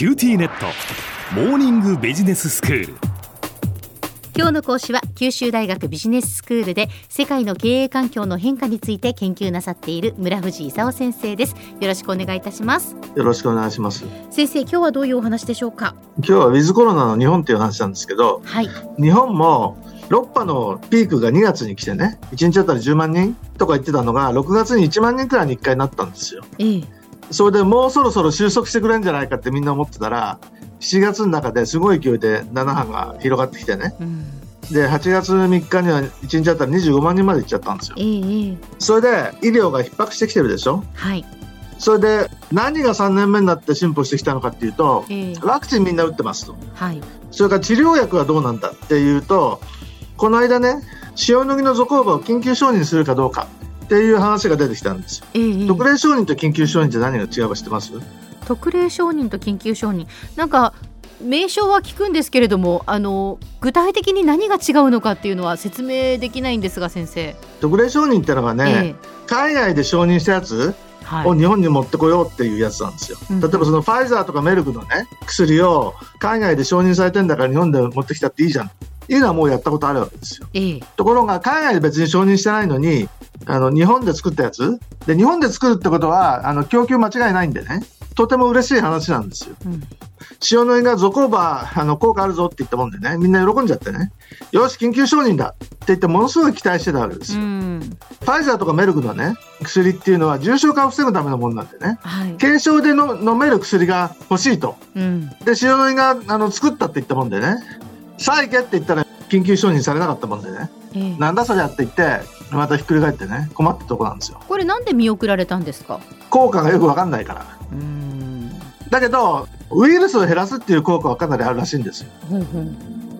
キューティーネットモーニングビジネススクール。今日の講師は九州大学ビジネススクールで世界の経営環境の変化について研究なさっている村藤功先生です。よろしくお願いいたします。よろしくお願いします。先生、今日はどういうお話でしょうか？今日はウィズコロナの日本という話なんですけど、はい、日本も6波のピークが2月に来てね、1日あたり10万人とか言ってたのが6月に1万人くらいに1回なったんですよ。それでもうそろそろ収束してくれるんじゃないかってみんな思ってたら、7月の中ですごい勢いで7波が広がってきてね、で8月3日には1日あたり25万人までいっちゃったんですよ。それで医療が逼迫してきてるでしょ。それで何が3年目になって進歩してきたのかっていうと、ワクチンみんな打ってますと、それから治療薬はどうなんだっていうと、この間ね、塩野義のゾコーバを緊急承認するかどうかっていう話が出てきたんですよ。特例承認と緊急承認って何が違うか知ってます？特例承認と緊急承認、なんか名称は聞くんですけれども、具体的に何が違うのかっていうのは説明できないんですが、先生。特例承認ってのはね、海外で承認したやつを日本に持ってこようっていうやつなんですよ。例えばそのファイザーとかメルクのね、薬を海外で承認されてんだから日本で持ってきたっていいじゃん、いうのはもうやったことあるわけですよ。ところが海外で別に承認してないのに、日本で作ったやつで、日本で作るってことは供給間違いないんでね、とても嬉しい話なんですよ。塩野義がゾコーバ効果あるぞって言ったもんでね、みんな喜んじゃってね、よし緊急承認だって言ってものすごい期待してたわけですよ。ファイザーとかメルクのね、薬っていうのは重症化を防ぐためのものなんでね、軽症で飲める薬が欲しいと、で塩野義が作ったって言ったもんでね、さあ行けって言ったら緊急承認されなかったもんでね、なんだそりゃって言ってまたひっくり返ってね、困ったとこなんですよ。これなんで見送られたんですか？効果がよく分かんないから。だけどウイルスを減らすっていう効果はかなりあるらしいんですよ。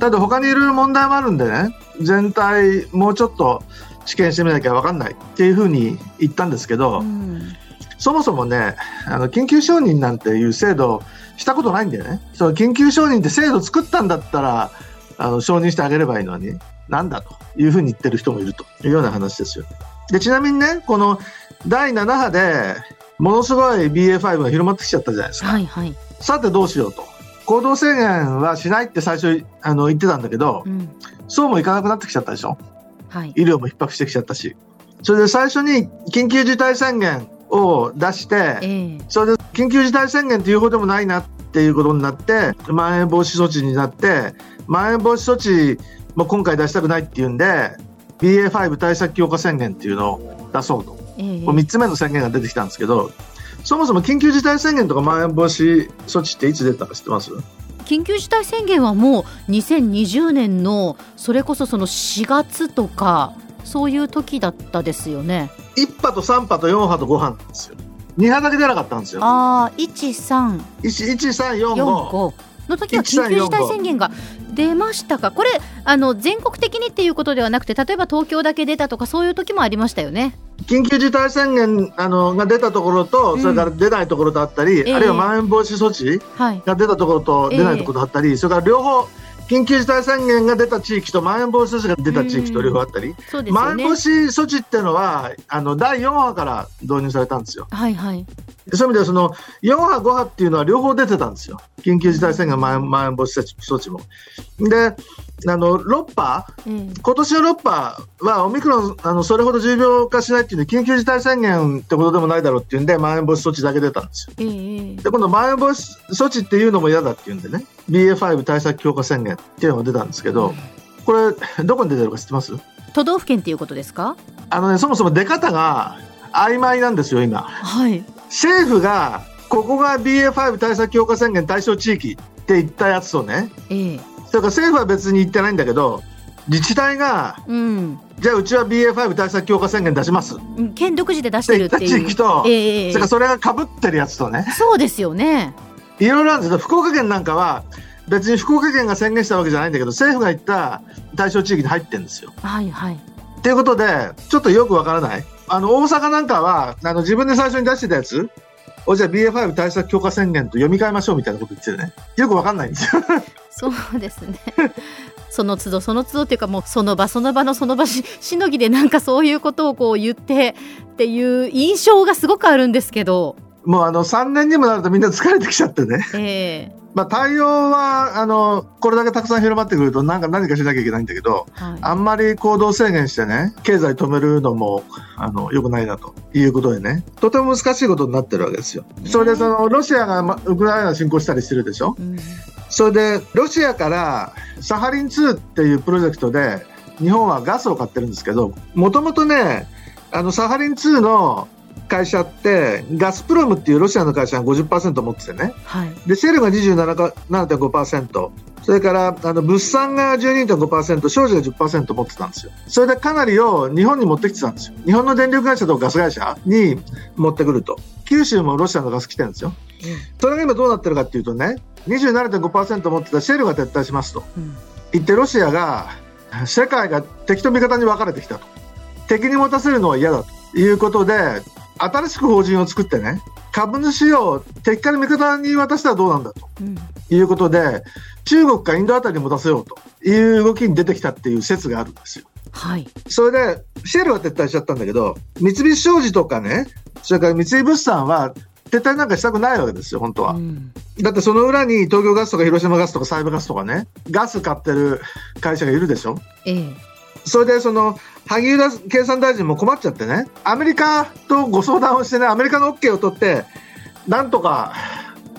ただ他にいろいろ問題もあるんでね、全体もうちょっと試験してみなきゃ分かんないっていうふうに言ったんですけど、そもそもね、緊急承認なんていう制度したことないんだよね。その緊急承認って制度作ったんだったら承認してあげればいいのに、なんだというふうに言ってる人もいるというような話ですよ。でちなみにね、この第7波でものすごい BA.5 が広まってきちゃったじゃないですか。さてどうしようと、行動制限はしないって最初言ってたんだけど、そうもいかなくなってきちゃったでしょ。医療も逼迫してきちゃったし、それで最初に緊急事態宣言を出して、それで緊急事態宣言というほどでもないなっていうことになって、まん延防止措置になって、まん延防止措置も今回出したくないっていうんで BA.5 対策強化宣言っていうのを出そうと、3つ目の宣言が出てきたんですけど、そもそも緊急事態宣言とかまん延防止措置っていつ出たか知ってます？緊急事態宣言はもう2020年のそれこそその4月とかそういう時だったですよね。1波と3波と4波と5波なんですよ。2波だけ出なかったんですよ。1、3、4、5の時は緊急事態宣言が出ましたか？これ全国的にっていうことではなくて、例えば東京だけ出たとかそういう時もありましたよね。緊急事態宣言が出たところと、それから出ないところとあったり、あるいはまん延防止措置が出たところと出ないところとあったり、それから両方緊急事態宣言が出た地域とまん延防止措置が出た地域と両方あったり、まん延防止措置っていうのは第4波から導入されたんですよ。そういう意味ではその4波5波っていうのは両方出てたんですよ。緊急事態宣言、まん延防止措置も。で6波、今年の6波はオミクロンそれほど重病化しないっていうので緊急事態宣言ってことでもないだろうっていうんでまん延防止措置だけ出たんですよ。で今度まん延防止措置っていうのも嫌だっていうんでね、 BA.5 対策強化宣言っていうのが出たんですけど、これどこに出てるか知ってます？都道府県っていうことですか？そもそも出方が曖昧なんですよ今。政府がここが BA.5 対策強化宣言対象地域って言ったやつをね、だから政府は別に言ってないんだけど、自治体が、じゃあうちは BA.5 対策強化宣言出します、県独自で出してるっていう地域と、それからそれが被ってるやつとね。そうですよね。いろいろあるんですけど、福岡県なんかは別に福岡県が宣言したわけじゃないんだけど政府が言った対象地域に入ってるんですよ。ということでちょっとよくわからない。大阪なんかは自分で最初に出してたやつをじゃあ BA.5 対策強化宣言と読み替えましょうみたいなこと言ってるね。よくわかんないんですよ。そうですね。その都度その都度っていうか、もうその場その場のその場しのぎでなんかそういうことをこう言ってっていう印象がすごくあるんですけど。もう3年にもなるとみんな疲れてきちゃってね、まあ、対応はこれだけたくさん広まってくると何かしなきゃいけないんだけど、はい、あんまり行動制限してね経済止めるのも良くないなということでね、とても難しいことになってるわけですよ。それでロシアがウクライナ侵攻したりしてるでしょ、うん、それでロシアからサハリン2っていうプロジェクトで日本はガスを買ってるんですけど、もともとねサハリン2の会社ってガスプロムっていうロシアの会社が 50% 持っててね、はい、でシェルが 27.5%、 それから物産が 12.5%、 商事が 10% 持ってたんですよ。それでかなりを日本に持ってきてたんですよ。日本の電力会社とガス会社に持ってくると、九州もロシアのガス来てるんですよ。それが今どうなってるかっていうとね、 27.5% 持ってたシェルが撤退しますと言って、ロシアが世界が敵と味方に分かれてきたと、敵に持たせるのは嫌だということで新しく法人を作ってね、株主を敵から味方に渡したらどうなんだということで、うん、中国かインドあたりに持たせようという動きに出てきたっていう説があるんですよ、はい、それでシェルは撤退しちゃったんだけど、三菱商事とかね、それから三井物産は撤退なんかしたくないわけですよ本当は、うん、だってその裏に東京ガスとか広島ガスとか西部ガスとかね、ガス買ってる会社がいるでしょ、それで萩生田経産大臣も困っちゃってね、アメリカとご相談をしてね、アメリカの OK を取ってなんとか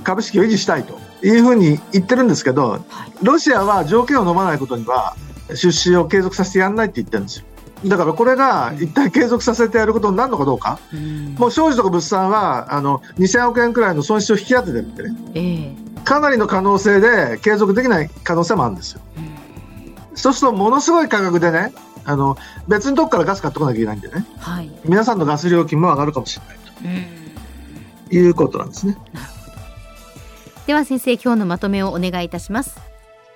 株式を維持したいというふうに言ってるんですけど、ロシアは条件を飲まないことには出資を継続させてやんないって言ってるんですよ。だからこれが一体継続させてやることになるのかどうか、もう商事とか物産は2000億円くらいの損失を引き当ててるんでね、かなりの可能性で継続できない可能性もあるんですよ。そうするとものすごい価格でね、別のとこからガス買ってこなきゃいけないんでね、はい、皆さんのガス料金も上がるかもしれないということなんですね。なるほど。では先生、今日のまとめをお願いいたします。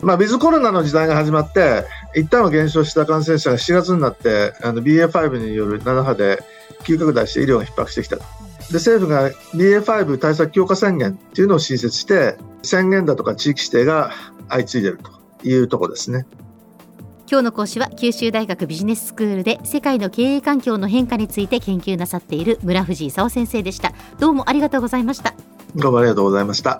まあ、ウィズコロナの時代が始まって一旦は減少した感染者が7月になってBA.5 による7波で急拡大して医療が逼迫してきた。で政府が BA.5 対策強化宣言っていうのを新設して、宣言だとか地域指定が相次いでいるというところですね。今日の講師は九州大学ビジネススクールで世界の経営環境の変化について研究なさっている村藤功先生でした。どうもありがとうございました。どうもありがとうございました。